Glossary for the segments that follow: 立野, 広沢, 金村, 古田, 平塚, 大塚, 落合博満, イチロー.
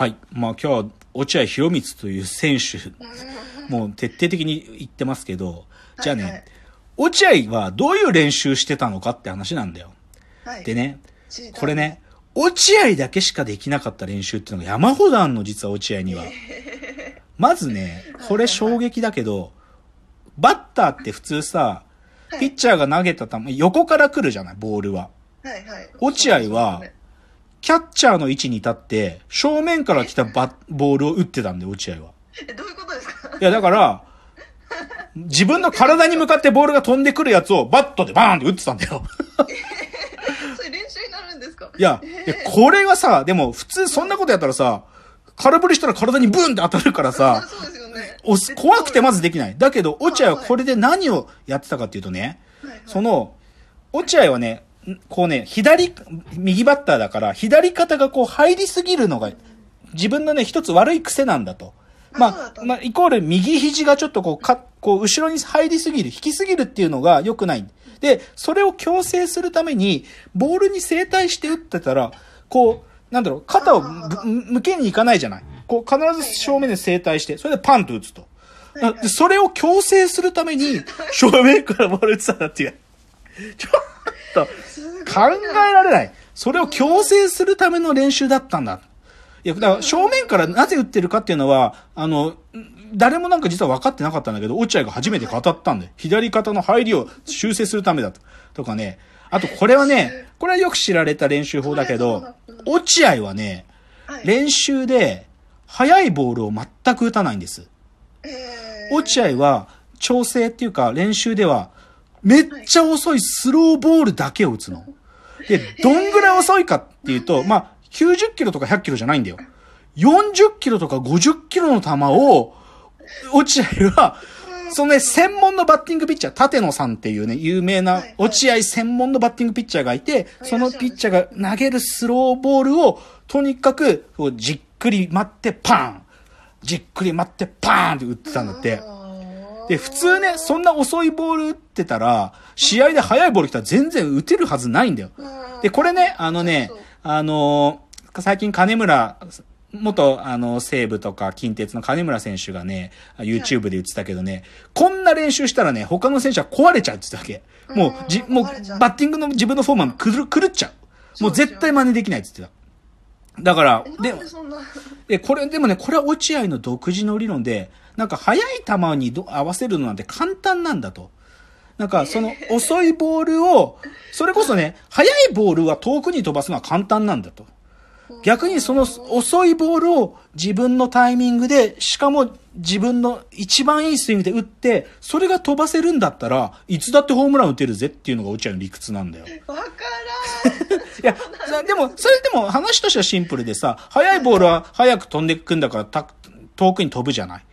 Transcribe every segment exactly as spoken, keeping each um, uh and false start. はい、まあ、今日は落合博満という選手もう徹底的に言ってますけど、じゃあね、はいはい、落合はどういう練習してたのかって話なんだよ、はい、でね、これね、落合だけしかできなかった練習っていうのが山ほどあんの、実は落合には。まずね、これ衝撃だけど、バッターって普通さ、ピッチャーが投げた球、横から来るじゃない、ボールは。はいはい、落合は、キャッチャーの位置に立って、正面から来たバボールを打ってたんで、落合は。え、どういうことですか？いや、だから、自分の体に向かってボールが飛んでくるやつをバットでバーンって打ってたんだよ。それ練習になるんですか？いや、これはさ、でも普通そんなことやったらさ、空振りしたら体にブーンって当たるからさ、そうですよね、お怖くてまずできない。だけど、落合はこれで何をやってたかっていうとね、はいはい、その、落合はね、こうね、左、右バッターだから、左肩がこう入りすぎるのが、自分のね、一つ悪い癖なんだと。まあ、まあ、イコール右肘がちょっとこう、か、こう、後ろに入りすぎる、引きすぎるっていうのが良くない。で、それを矯正するために、ボールに正対して打ってたら、こう、なんだろう、肩を向けにいかないじゃない。こう、必ず正面で正対して、それでパンと打つと。で、それを矯正するために、正面からボール打ってたんだっていう。ちょっと、考えられない。それを矯正するための練習だったんだ。いや、だから正面からなぜ打ってるかっていうのは、あの、誰もなんか実は分かってなかったんだけど、落合が初めて語ったんで、左肩の入りを修正するためだと。とかね、あとこれはね、これはよく知られた練習法だけど、落合はね、練習で速いボールを全く打たないんです。落合は調整っていうか練習ではめっちゃ遅いスローボールだけを打つの。で、どんぐらい遅いかっていうと、まあ、きゅうじゅっキロとかひゃっキロじゃないんだよ。よんじゅっキロとかごじゅっキロの球を、落合は、そのね、専門のバッティングピッチャー、立野さんっていうね、有名な落合専門のバッティングピッチャーがいて、そのピッチャーが投げるスローボールを、とにかく、じっくり待ってパーン！じっくり待ってパーンって打ってたんだって。で、普通ね、そんな遅いボール打ってたら、試合で速いボール来たら全然打てるはずないんだよ。で、これね、あのね、あのー、最近金村、元、あの、西武とか近鉄の金村選手がね、YouTube で言ってたけどね、こんな練習したらね、他の選手は壊れちゃうって言ってたわけ。もう、じ、もう、バッティングの自分のフォームは狂っちゃう。もう絶対真似できないって言ってた。だから、でも、で、これ、でもね、これは落合の独自の理論で、なんか速い球に合わせるのなんて簡単なんだと。なんか、その、遅いボールを、それこそね、速いボールは遠くに飛ばすのは簡単なんだと。逆にその遅いボールを自分のタイミングで、しかも自分の一番いいスイングで打って、それが飛ばせるんだったら、いつだってホームラン打てるぜっていうのが落合の理屈なんだよ。わからん。いや、でも、それでも話としてはシンプルでさ、速いボールは速く飛んでくんだからた遠くに飛ぶじゃない。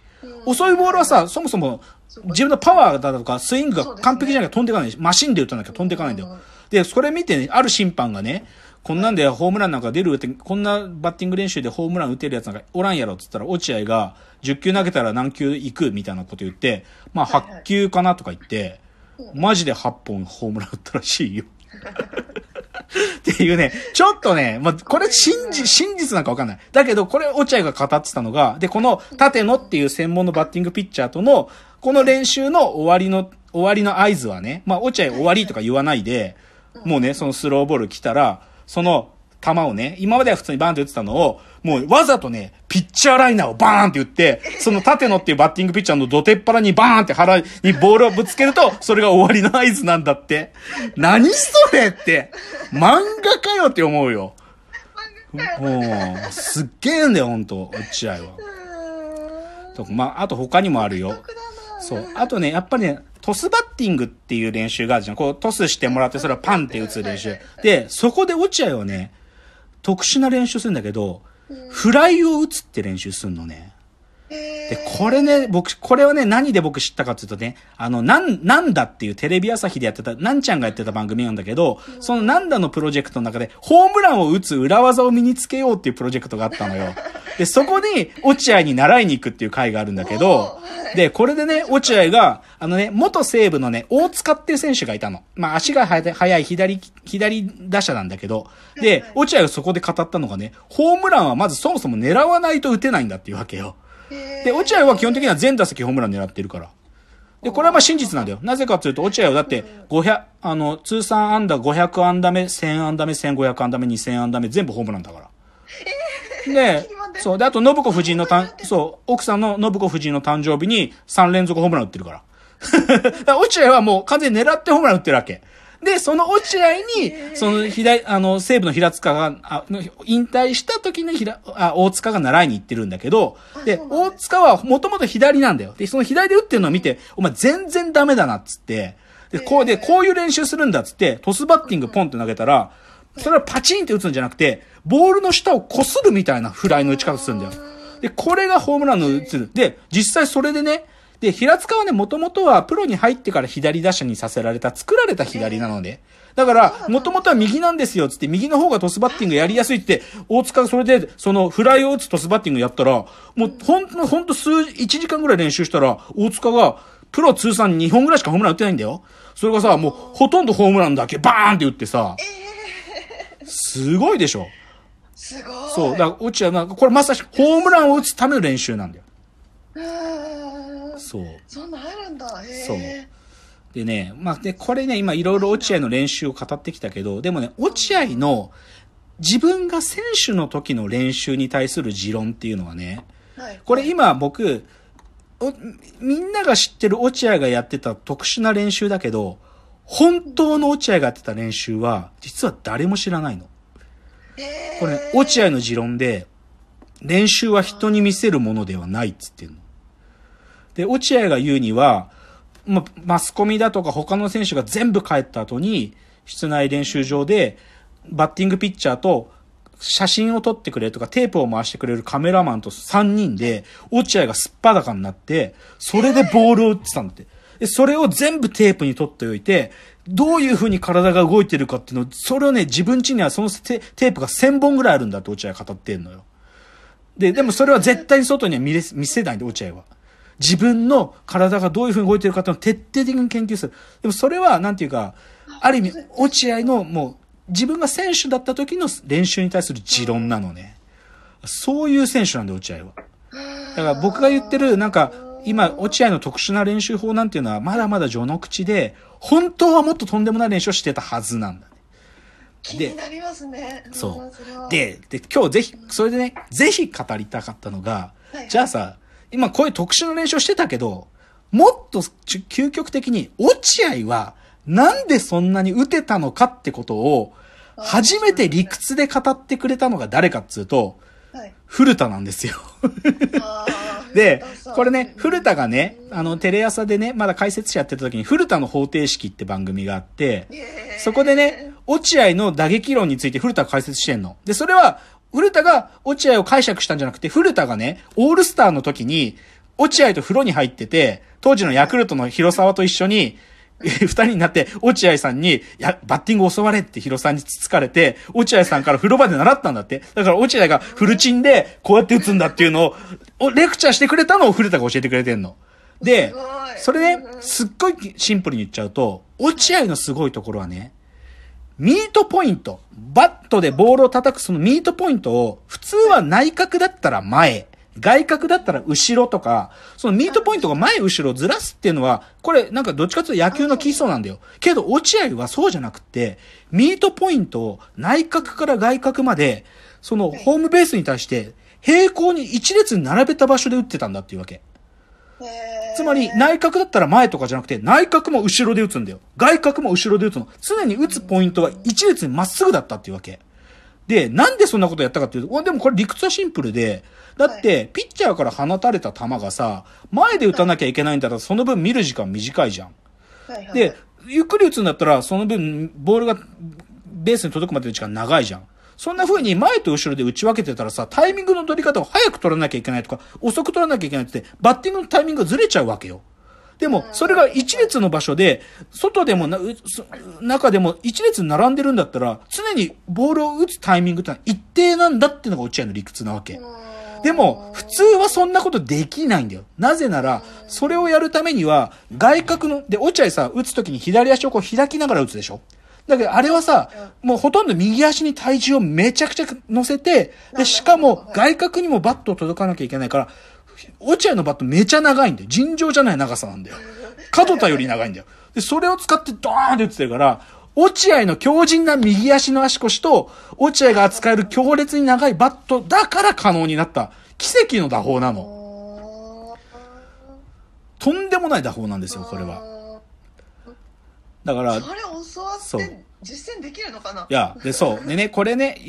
遅いボールはさ、そもそも自分のパワーだとかスイングが完璧じゃなきゃ飛んでいかないし、マシンで打たなきゃ飛んでいかないんだよ。で、それ見てね、ある審判がね、こんなんでホームランなんか出るって、こんなバッティング練習でホームラン打てるやつなんかおらんやろって言ったら、落合がじゅっきゅう投げたら何球行くみたいなこと言って、まあはっきゅうかなとか言って、マジではっぽんホームラン打ったらしいよ。っていうね、ちょっとね、まあ、これ真実、真実なんかわかんない。だけど、これ落合が語ってたのが、で、この立野っていう専門のバッティングピッチャーとの、この練習の終わりの、終わりの合図はね、まあ落合終わりとか言わないで、もうね、そのスローボール来たら、その球をね、今までは普通にバーンって打ってたのを、もうわざとね、ピッチャーライナーをバーンって打って、その立野っていうバッティングピッチャーのどてっぱらにバーンって腹にボールをぶつけると、それが終わりの合図なんだって。何それって、漫画かよって思うよ。おすっげえんだよ、ほんと、落合は。まあ、あと他にもあるよ。そう。あとね、やっぱりね、トスバッティングっていう練習があるじゃん。こう、トスしてもらって、それをパンって打つ練習。で、そこで落合はね、特殊な練習するんだけど、フライを打つって練習するのね。で、これね、僕、これはね、何で僕知ったかっていうとね、あの、なん、なんだっていうテレビ朝日でやってた、なんちゃんがやってた番組なんだけど、そのなんだのプロジェクトの中で、ホームランを打つ裏技を身につけようっていうプロジェクトがあったのよ。で、そこに落合に習いに行くっていう回があるんだけど、で、これでね、落合が、あのね、元西武のね、大塚っていう選手がいたの。まあ、足が速い左、左打者なんだけど、で、落合がそこで語ったのがね、ホームランはまずそもそも狙わないと打てないんだっていうわけよ。で、落合は基本的には全打席ホームラン狙ってるから。で、これはまあ真実なんだよ。なぜかというと、落合はだって、ごひゃく、あの、通算安打ごひゃく安打目、せん安打目、せんごひゃく安打目、にせん安打目、全部ホームランだから。で、そう。で、あと、信子夫人のたん、そう、奥さんの信子夫人の誕生日にさん連続ホームラン打ってるから。だから落合はもう完全に狙ってホームラン打ってるわけ。で、その落合に、その、左、あの、西武の平塚が、あ引退した時に平、あ、大塚が習いに行ってるんだけど、で、大塚はもともと左なんだよ。で、その左で打ってるのを見て、お前全然ダメだな、っつって。で、こう、で、こういう練習するんだ、っつって、トスバッティングポンって投げたら、それはパチンって打つんじゃなくて、ボールの下を擦るみたいなフライの打ち方するんだよ。で、これがホームランの打つ。で、実際それでね、で、平塚はね、もともとはプロに入ってから左打者にさせられた、作られた左なので。だから、もともとは右なんですよ、つって、右の方がトスバッティングやりやすいって、大塚がそれで、その、フライを打つトスバッティングやったら、もう、ほんと、ほんと数、いちじかんぐらい練習したら、大塚が、プロ通算にほんぐらいしかホームラン打ってないんだよ。それがさ、もう、ほとんどホームランだけ、バーンって打ってさ、すごいでしょ。すごい。そう、だから、落合は、これまさしく、ホームランを打つための練習なんだよ。そう。そんなあるんだ。へえ。そう。でね、まあ、で、これね、今いろいろ落合の練習を語ってきたけど、でもね、落合の自分が選手の時の練習に対する持論っていうのはね、はい、これ今僕、みんなが知ってる落合がやってた特殊な練習だけど、本当の落合がやってた練習は、実は誰も知らないの。これ、ね、落合の持論で、練習は人に見せるものではないっつってんの。で、落合が言うには、ま、マスコミだとか他の選手が全部帰った後に、室内練習場で、バッティングピッチャーと写真を撮ってくれとかテープを回してくれるカメラマンとさんにんで、落合がすっぱだかになって、それでボールを打ってたんだって。で、それを全部テープに撮っておいて、どういう風に体が動いてるかっていうのを、それをね、自分家にはそのテープがせんぼんぐらいあるんだって落合が語ってんのよ。で、でもそれは絶対に外には見れ、見せないんで、落合は。自分の体がどういう風に動いてるかっていうのを徹底的に研究する。でもそれは、なんていうか、ある意味、落合のもう、自分が選手だった時の練習に対する持論なのね。そういう選手なんで、落合は。だから僕が言ってる、なんか、今、落合の特殊な練習法なんていうのは、まだまだ序の口で、本当はもっととんでもない練習をしてたはずなんだ。気になりますね。そう。で、で、今日ぜひ、それでね、ぜひ語りたかったのが、はい、じゃあさ、今こういう特殊な練習をしてたけど、もっと究極的に落合はなんでそんなに打てたのかってことを初めて理屈で語ってくれたのが誰かっつうと、はい、古田なんですよ。で、これね、古田がね、あの、テレ朝でね、まだ解説者やってた時に古田の方程式って番組があって、そこでね、落合の打撃論について古田が解説してんの。で、それは、古田が落合を解釈したんじゃなくて、古田がね、オールスターの時に、落合と風呂に入ってて、当時のヤクルトの広沢と一緒に、二人になって、落合さんに、や、バッティングを教われって広沢につつかれて、落合さんから風呂場で習ったんだって。だから落合がフルチンで、こうやって打つんだっていうのを、レクチャーしてくれたのを古田が教えてくれてんの。で、それね、すっごいシンプルに言っちゃうと、落合のすごいところはね、ミートポイント。バットでボールを叩くそのミートポイントを、普通は内角だったら前、外角だったら後ろとか、そのミートポイントが前後ろずらすっていうのは、これなんかどっちかというと野球の基礎なんだよ。けど落合はそうじゃなくて、ミートポイントを内角から外角まで、そのホームベースに対して平行に一列に並べた場所で打ってたんだっていうわけ。つまり、内角だったら前とかじゃなくて、内角も後ろで打つんだよ。外角も後ろで打つの。常に打つポイントは一列にまっすぐだったっていうわけ。で、なんでそんなことやったかっていうと、でもこれ理屈はシンプルで、だって、ピッチャーから放たれた球がさ、前で打たなきゃいけないんだったら、その分見る時間短いじゃん。で、ゆっくり打つんだったら、その分、ボールがベースに届くまでの時間長いじゃん。そんな風に前と後ろで打ち分けてたらさ、タイミングの取り方を早く取らなきゃいけないとか、遅く取らなきゃいけないって、バッティングのタイミングがずれちゃうわけよ。でも、それが一列の場所で、外でもな、中でも一列並んでるんだったら、常にボールを打つタイミングってのは一定なんだっていうのが落合の理屈なわけ。でも、普通はそんなことできないんだよ。なぜなら、それをやるためには、外角の、で、落合さ、打つときに左足をこう開きながら打つでしょ。だけど、あれはさ、もうほとんど右足に体重をめちゃくちゃ乗せて、で、しかも、外角にもバットを届かなきゃいけないから、落合のバットめちゃ長いんだよ。尋常じゃない長さなんだよ。角田より長いんだよ。で、それを使ってドーンって打ってるから、落合の強靭な右足の足腰と、落合が扱える強烈に長いバットだから可能になった、奇跡の打法なの。とんでもない打法なんですよ、これは。だから、それを教わって実践できるのかな？いや、で、そう。でね、これね、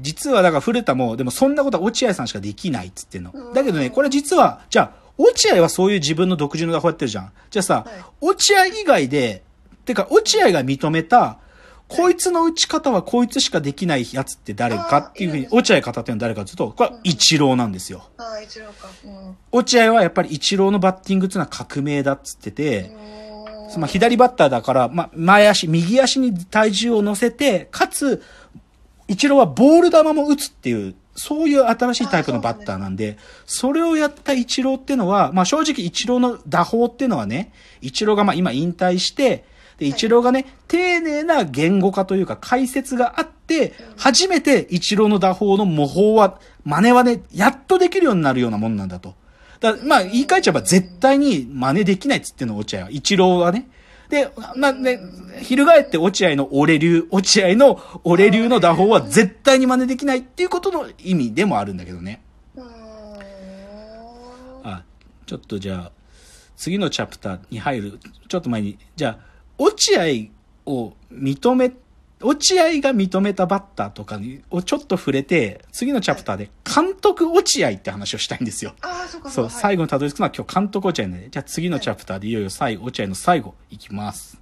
実はだから古田も、でもそんなことは落合さんしかできないっつってんの。だけどね、これ実は、じゃあ、落合はそういう自分の独自の打法やってるじゃん。じゃあさ、はい、落合以外で、てか、落合が認めた、こいつの打ち方はこいつしかできないやつって誰かっていうふうに、落合方っていうのは誰かというと、これは一郎なんですよ。ああ、一郎か。落合はやっぱり一郎のバッティングっていうのは革命だっつってて、まあ左バッターだから、まあ前足、右足に体重を乗せて、かつ、一郎はボール球も打つっていう、そういう新しいタイプのバッターなんで、それをやったイチローっていうのは、まあ正直イチローの打法っていうのはね、イチローがまあ今引退して、で、イチローがね、丁寧な言語化というか解説があって、初めてイチローの打法の模倣は、真似はね、やっとできるようになるようなもんなんだと。だまあ言い換えちゃえば絶対に真似できないっつっての落合は、イチローはね。で、まあね、翻って落合の俺流、落合の俺流の打法は絶対に真似できないっていうことの意味でもあるんだけどね。あ、ちょっとじゃあ、次のチャプターに入る、ちょっと前に、じゃあ、落合を認め、落合が認めたバッターとかをちょっと触れて、次のチャプターで監督落合って話をしたいんですよ。あ、そうか。そう、最後にたどり着くのは今日監督落合なんで、じゃあ次のチャプターでいよいよ最後、落合の最後いきます。